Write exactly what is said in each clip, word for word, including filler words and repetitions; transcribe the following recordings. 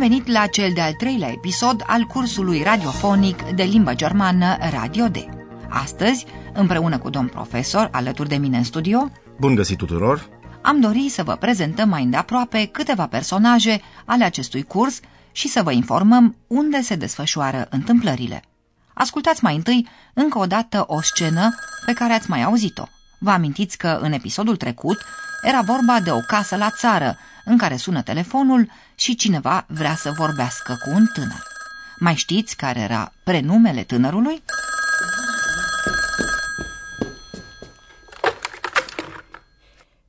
Am venit la cel de-al treilea episod al cursului radiofonic de limbă germană Radio D. Astăzi, împreună cu domn profesor, alături de mine în studio... Bun găsit tuturor! Am dorit să vă prezentăm mai îndeaproape câteva personaje ale acestui curs și să vă informăm unde se desfășoară întâmplările. Ascultați mai întâi încă o dată o scenă pe care ați mai auzit-o. Vă amintiți că în episodul trecut era vorba de o casă la țară, în care sună telefonul și cineva vrea să vorbească cu un tânăr. Mai știți care era prenumele tânărului?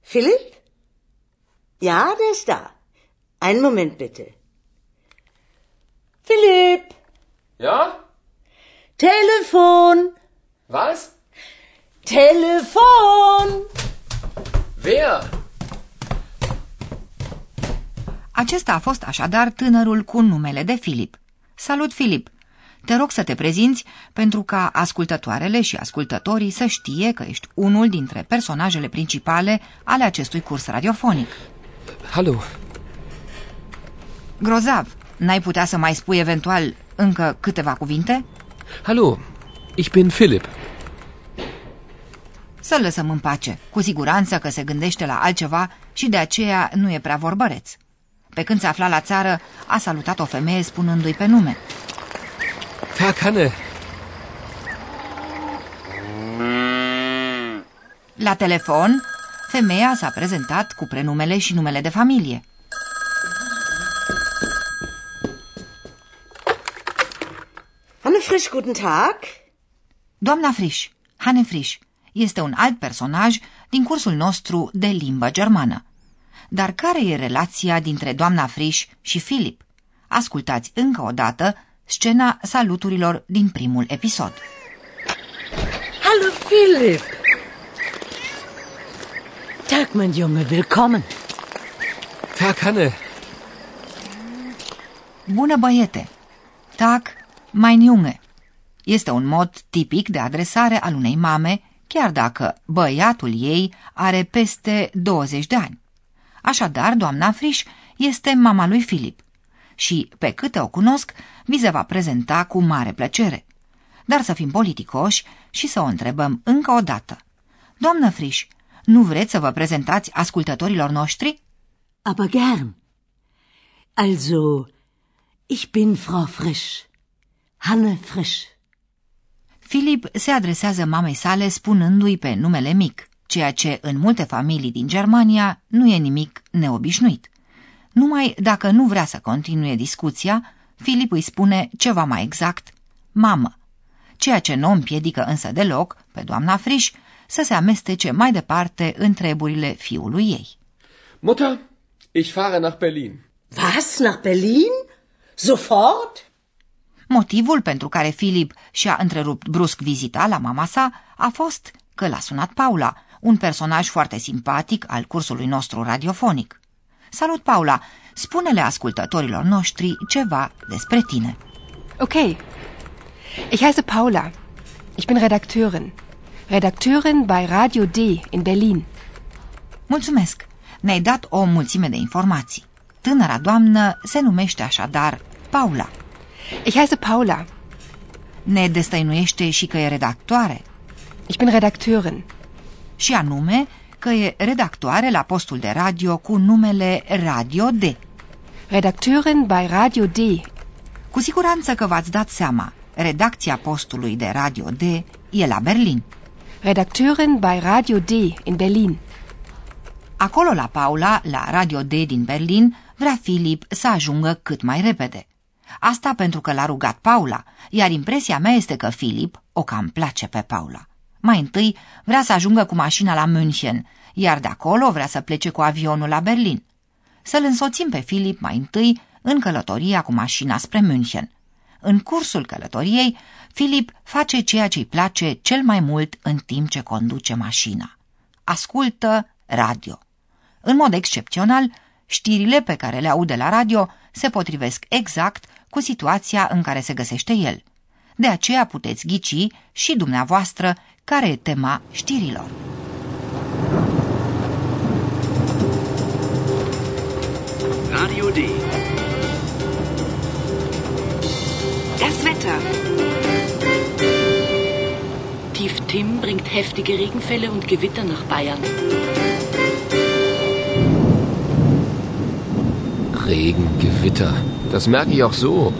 Philipp? Ja, der ist da. Ein Moment bitte. Philipp? Ja? Telefon! Was? Telefon! Wer? Acesta a fost așadar tânărul cu numele de Philipp. Salut, Philipp! Te rog să te prezinți pentru ca ascultătoarele și ascultătorii să știe că ești unul dintre personajele principale ale acestui curs radiofonic. Hallo! Grozav! N-ai putea să mai spui eventual încă câteva cuvinte? Hallo! Ich bin Philipp! Să-l lăsăm în pace. Cu siguranță că se gândește la altceva și de aceea nu e prea vorbăreț. Pe când se afla la țară, a salutat o femeie spunându-i pe nume. Tag, Hanne! La telefon, femeia s-a prezentat cu prenumele și numele de familie. Hanne Frisch, guten Tag! Doamna Frisch, Hanne Frisch, este un alt personaj din cursul nostru de limbă germană. Dar care e relația dintre doamna Frisch și Philipp? Ascultați încă o dată scena saluturilor din primul episod. Hallo, Philipp! Tag, mein Junge, willkommen! Tag, Hanne! Bună, băiete! Tag, mein Junge! Este un mod tipic de adresare al unei mame, chiar dacă băiatul ei are peste douăzeci de ani. Așadar, doamna Frisch este mama lui Philipp și, pe câte o cunosc, vi se va prezenta cu mare plăcere. Dar să fim politicoși și să o întrebăm încă o dată. Doamnă Frisch, nu vreți să vă prezentați ascultătorilor noștri? Aber gern. Also, ich bin Frau Frisch. Hanne Frisch. Philipp se adresează mamei sale spunându-i pe numele mic, ceea ce în multe familii din Germania nu e nimic neobișnuit. Numai dacă nu vrea să continue discuția, Philipp îi spune ceva mai exact, mamă, ceea ce nu împiedică însă deloc pe doamna Frisch să se amestece mai departe în treburile fiului ei. Mutter, ich fahre nach Berlin. Was? Nach Berlin? Sofort? Motivul pentru care Philipp și-a întrerupt brusc vizita la mama sa a fost că l-a sunat Paula, un personaj foarte simpatic al cursului nostru radiofonic. Salut, Paula! Spune-le ascultătorilor noștri ceva despre tine. Ok. Ich heiße Paula. Ich bin Redakteurin. Redakteurin bei Radio D in Berlin. Mulțumesc! Ne-ai dat o mulțime de informații. Tânăra doamnă se numește așadar Paula. Ich heiße Paula. Ne destăinuiește și că e redactoare. Ich bin Redakteurin. Și anume că e redactoare la postul de radio cu numele Radio D. Redakteurin bei Radio D. Cu siguranță că v-ați dat seama, redacția postului de Radio D e la Berlin. Redakteurin bei Radio D in Berlin. Acolo la Paula, la Radio D din Berlin, vrea Philipp să ajungă cât mai repede. Asta pentru că l-a rugat Paula, iar impresia mea este că Philipp o cam place pe Paula. Mai întâi vrea să ajungă cu mașina la München, iar de acolo vrea să plece cu avionul la Berlin. Să-l însoțim pe Philipp mai întâi în călătoria cu mașina spre München. În cursul călătoriei, Philipp face ceea ce îi place cel mai mult în timp ce conduce mașina. Ascultă radio. În mod excepțional, știrile pe care le aude la radio se potrivesc exact cu situația în care se găsește el. De aceea puteți ghici și dumneavoastră care e tema știrilor. Radio D. Das Wetter. Tief Tim bringt heftige Regenfälle und Gewitter nach Bayern. Regen, Gewitter, das merke ich auch so.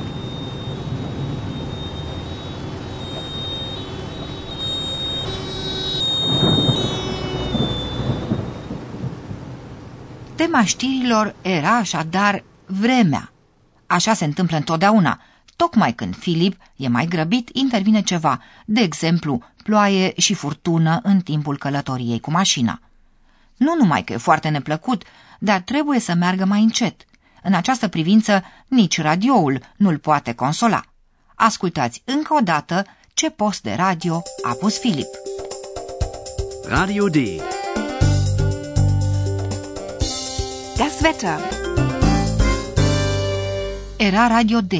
Tema știrilor era așadar vremea. Așa se întâmplă întotdeauna. Tocmai când Philipp e mai grăbit, intervine ceva, de exemplu, ploaie și furtună în timpul călătoriei cu mașina. Nu numai că e foarte neplăcut, dar trebuie să meargă mai încet. În această privință, nici radioul nu-l poate consola. Ascultați încă o dată ce post de radio a pus Philipp. Radio D. Das Wetter. Era Radio D.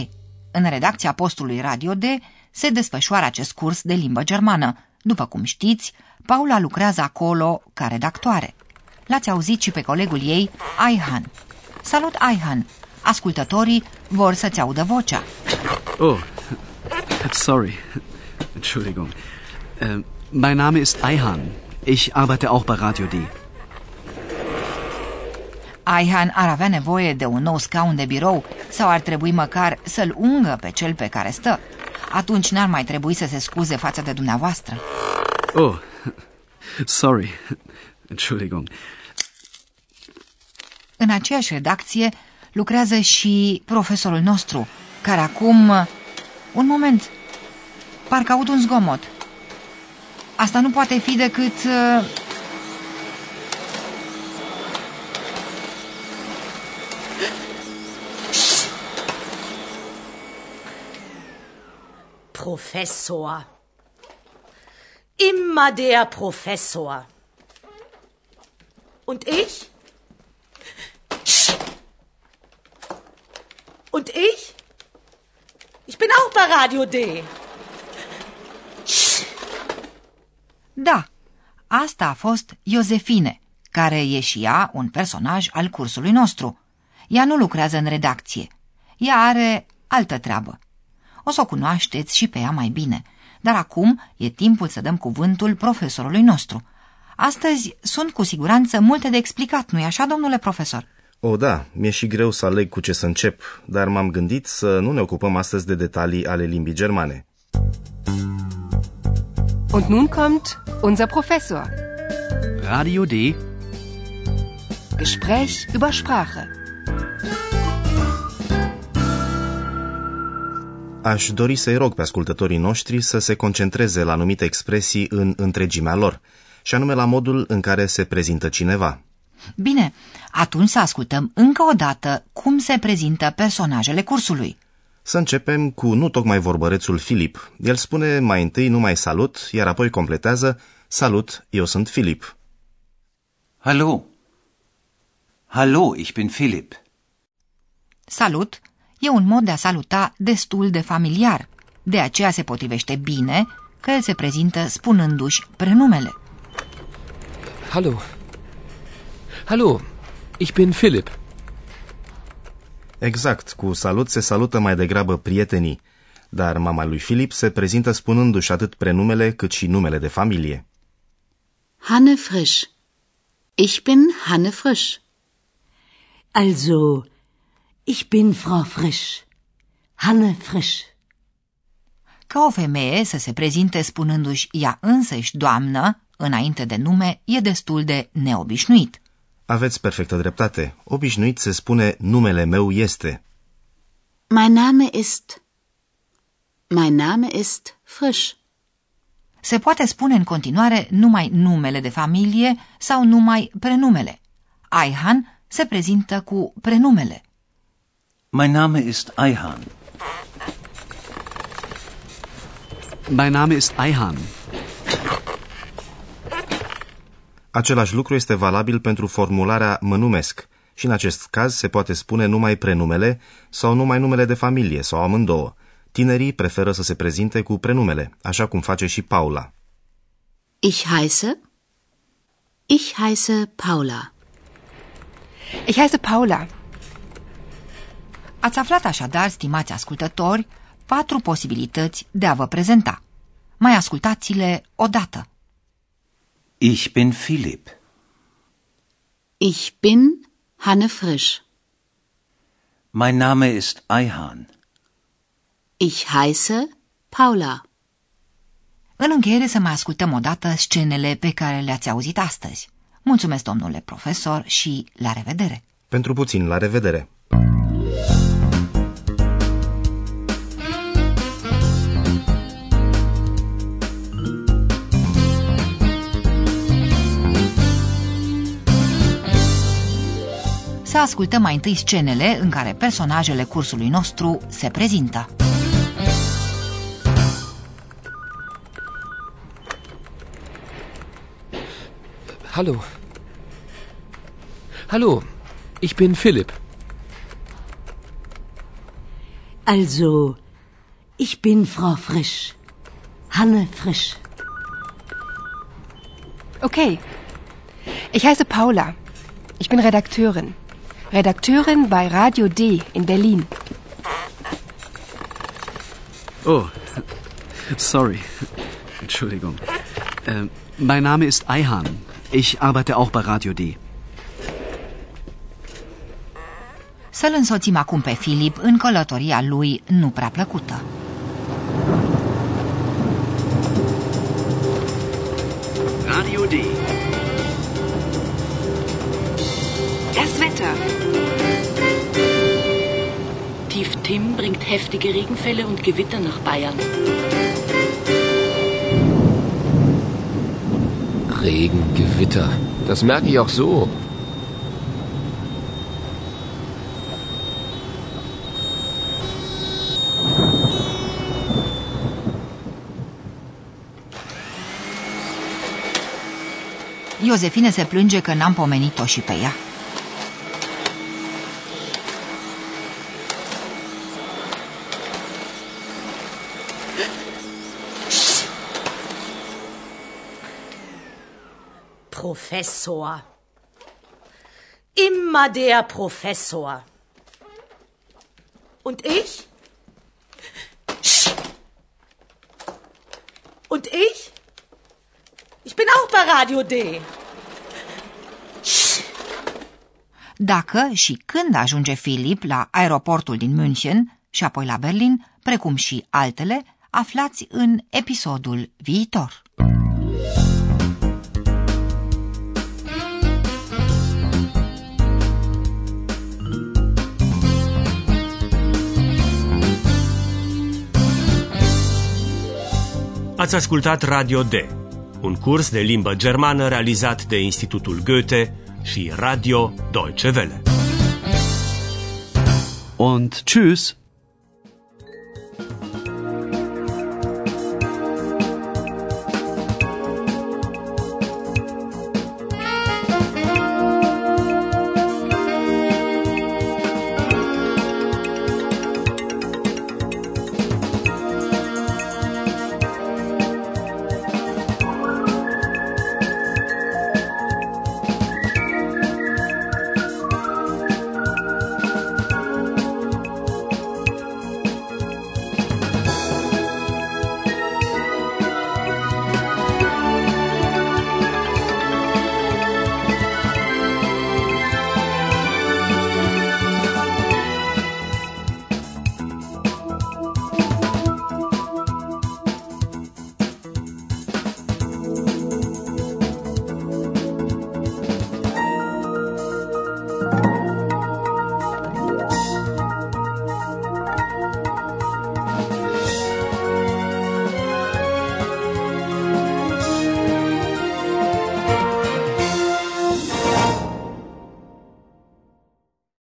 În redacția postului Radio D se desfășoară acest curs de limbă germană. După cum știți, Paula lucrează acolo ca redactoare. L-ați auzit și pe colegul ei, Ayhan. Salut, Ayhan! Ascultătorii vor să-ți audă vocea. Oh, sorry. Entschuldigung. Uh, mein Name ist Ayhan. Ich arbeite auch bei Radio D. Ayhan ar avea nevoie de un nou scaun de birou sau ar trebui măcar să-l ungă pe cel pe care stă. Atunci n-ar mai trebui să se scuze față de dumneavoastră. Oh, sorry. Entschuldigung. În aceeași redacție lucrează și profesorul nostru, care acum... Un moment, parcă aud un zgomot. Asta nu poate fi decât... Professor. Immer der Professor. Und ich? Und ich? Ich bin auch bei Radio D. Da, asta a fost Josefine, care e și ea un personaj al cursului nostru. Ea nu lucrează în redacție. Ea are altă treabă. O să o cunoașteți și pe ea mai bine. Dar acum e timpul să dăm cuvântul profesorului nostru. Astăzi sunt cu siguranță multe de explicat, nu-i așa, domnule profesor? O, da, mi-e și greu să aleg cu ce să încep, dar m-am gândit să nu ne ocupăm astăzi de detalii ale limbii germane. Und nun kommt unser Professor. Radio D. Gespräch über Sprache. Aș dori să-i rog pe ascultătorii noștri să se concentreze la anumite expresii în întregimea lor, și anume la modul în care se prezintă cineva. Bine, atunci să ascultăm încă o dată cum se prezintă personajele cursului. Să începem cu nu tocmai vorbărețul Philipp. El spune mai întâi numai salut, iar apoi completează: salut, eu sunt Philipp. Hallo. Hallo, ich bin Philipp. Salut e un mod de a saluta destul de familiar, de aceea se potrivește bine că el se prezintă spunându-și prenumele. Hallo. Hallo, ich bin Philipp. Exact, cu salut se salută mai degrabă prietenii, dar mama lui Philipp se prezintă spunându-și atât prenumele cât și numele de familie. Hanne Frisch. Ich bin Hanne Frisch. Also, ich bin Frau Frisch. Hanne Frisch. Ca o femeie să se prezinte spunându-și ea însăși doamnă, înainte de nume, e destul de neobișnuit. Aveți perfectă dreptate. Obișnuit se spune numele meu este. Mein Name ist. Mein Name ist Frisch. Se poate spune în continuare numai numele de familie sau numai prenumele. Ayhan se prezintă cu prenumele. Mein Name ist Ayhan. Mein Name ist Ayhan. Același lucru este valabil pentru formularea mă numesc și în acest caz se poate spune numai prenumele sau numai numele de familie sau amândouă. Tinerii preferă să se prezinte cu prenumele, așa cum face și Paula. Ich heiße Ich heiße Paula. Ich heiße Paula. Ați aflat așadar, stimați ascultători, patru posibilități de a vă prezenta. Mai ascultați-le odată. Ich bin Philipp. Ich bin Hanne Frisch. Mein Name ist Ayhan. Ich heiße Paula. În încheiere să mai ascultăm odată scenele pe care le-ați auzit astăzi. Mulțumesc, domnule profesor, și la revedere! Pentru puțin, la revedere! Să ascultăm mai întâi scenele în care personajele cursului nostru se prezintă. Hallo. Hallo, ich bin Philipp. Also, ich bin Frau Frisch. Hanne Frisch. Okay. Ich heiße Paula. Ich bin Redakteurin. Redakteurin bei Radio D in Berlin. Oh, sorry. Entschuldigung. Ähm, mein Name ist Ayhan. Ich arbeite auch bei Radio D. Să-l însoțim acum pe Philipp în călătoria lui nu prea plăcută. Radio D. Das Wetter. Tief Tim bringt heftige Regenfälle und Gewitter nach Bayern. Regen, Gewitter. Das merke ich auch so. Josefine se plânge că n-am pomenit-o și pe ea. Professor. Immer der Professor. Und ich? Und ich? Ich bin auch bei Radio D. Dacă și când ajunge Philipp la aeroportul din München și apoi la Berlin, precum și altele, aflați în episodul viitor. Ați ascultat Radio D, un curs de limbă germană realizat de Institutul Goethe și Radio Deutsche Welle. Und tschüss!